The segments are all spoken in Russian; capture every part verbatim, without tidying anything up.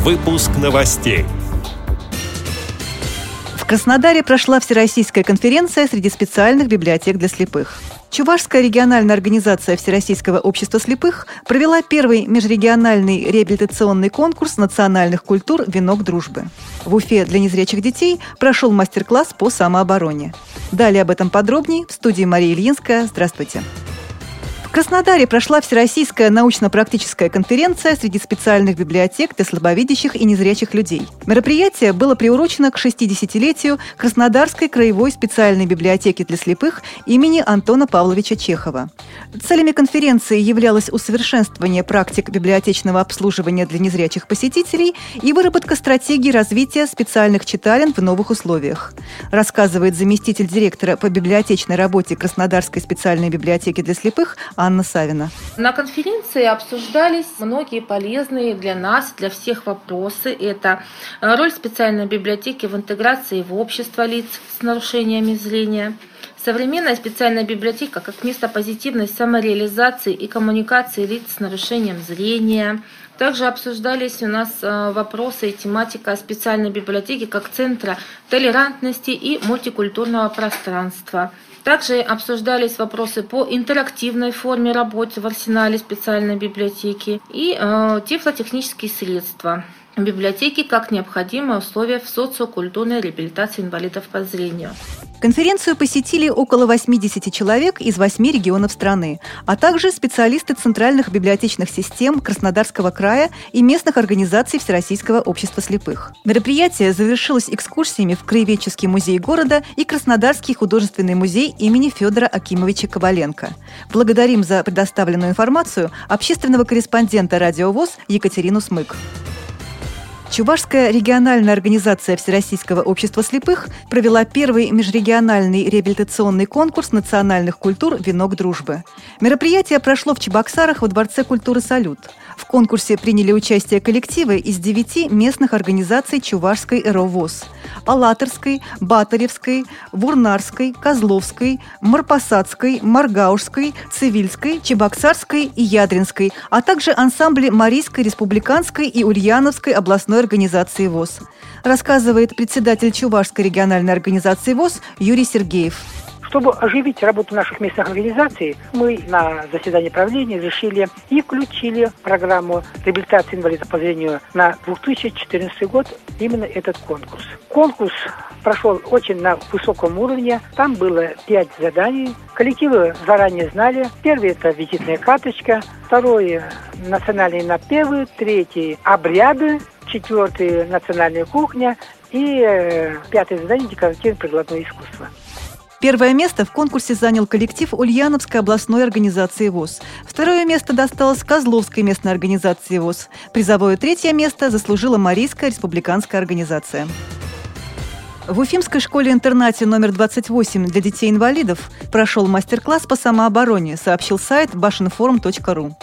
Выпуск новостей. В Краснодаре прошла Всероссийская конференция среди специальных библиотек для слепых. Чувашская региональная организация Всероссийского общества слепых провела первый межрегиональный реабилитационный конкурс национальных культур «Венок дружбы». В Уфе для незрячих детей прошел мастер-класс по самообороне. Далее об этом подробнее в студии Мария Ильинская. Здравствуйте. В Краснодаре прошла Всероссийская научно-практическая конференция среди специальных библиотек для слабовидящих и незрячих людей. Мероприятие было приурочено к шестидесятилетию Краснодарской краевой специальной библиотеки для слепых имени Антона Павловича Чехова. Целями конференции являлось усовершенствование практик библиотечного обслуживания для незрячих посетителей и выработка стратегии развития специальных читален в новых условиях. Рассказывает заместитель директора по библиотечной работе Краснодарской специальной библиотеки для слепых Анна Савина. На конференции обсуждались многие полезные для нас, для всех вопросы. Это роль специальной библиотеки в интеграции в общество лиц с нарушениями зрения, современная специальная библиотека как место позитивной самореализации и коммуникации лиц с нарушением зрения. Также обсуждались у нас вопросы и тематика специальной библиотеки как центра толерантности и мультикультурного пространства. Также обсуждались вопросы по интерактивной форме работы в арсенале специальной библиотеки и э, тифлотехнические средства библиотеки как необходимое условие в социокультурной реабилитации инвалидов по зрению. Конференцию посетили около восьмидесяти человек из восьми регионов страны, а также специалисты центральных библиотечных систем Краснодарского края и местных организаций Всероссийского общества слепых. Мероприятие завершилось экскурсиями в Краеведческий музей города и Краснодарский художественный музей имени Федора Акимовича Кабаленко. Благодарим за предоставленную информацию общественного корреспондента «Радио ВОС» Екатерину Смык. Чувашская региональная организация Всероссийского общества слепых провела первый межрегиональный реабилитационный конкурс национальных культур «Венок дружбы». Мероприятие прошло в Чебоксарах во Дворце культуры «Салют». В конкурсе приняли участие коллективы из девяти местных организаций Чувашской РО ВОС – Алатырской, Батаревской, Вурнарской, Козловской, Марпасадской, Маргаушской, Цивильской, Чебоксарской и Ядринской, а также ансамбли Марийской, Республиканской и Ульяновской областной организации ВОС, рассказывает председатель Чувашской региональной организации ВОС Юрий Сергеев. Чтобы оживить работу наших местных организаций, мы на заседании правления решили и включили в программу реабилитации инвалидов по зрению на две тысячи четырнадцатый год именно этот конкурс. Конкурс прошел очень на высоком уровне. Там было пять заданий. Коллективы заранее знали. Первый – это визитная карточка. Второй – национальные напевы. Третий – обряды. Четвертый – национальная кухня. И пятое задание – декоративно-прикладное искусство. Первое место в конкурсе занял коллектив Ульяновской областной организации ВОС. Второе место досталось Козловской местной организации ВОС. Призовое третье место заслужила Марийская республиканская организация. В Уфимской школе-интернате номер двадцать восемь для детей-инвалидов прошел мастер-класс по самообороне, сообщил сайт башенформ точка ру.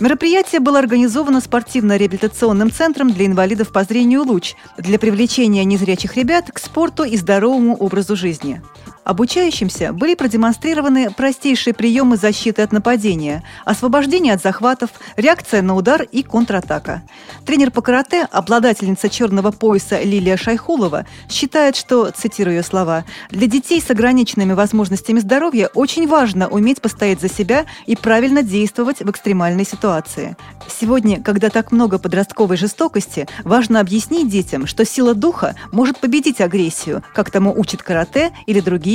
Мероприятие было организовано спортивно-реабилитационным центром для инвалидов по зрению «Луч» для привлечения незрячих ребят к спорту и здоровому образу жизни. Обучающимся были продемонстрированы простейшие приемы защиты от нападения, освобождение от захватов, реакция на удар и контратака. Тренер по карате, обладательница черного пояса Лилия Шайхулова, считает, что, цитирую ее слова, «для детей с ограниченными возможностями здоровья очень важно уметь постоять за себя и правильно действовать в экстремальной ситуации. Сегодня, когда так много подростковой жестокости, важно объяснить детям, что сила духа может победить агрессию, как тому учат карате или другие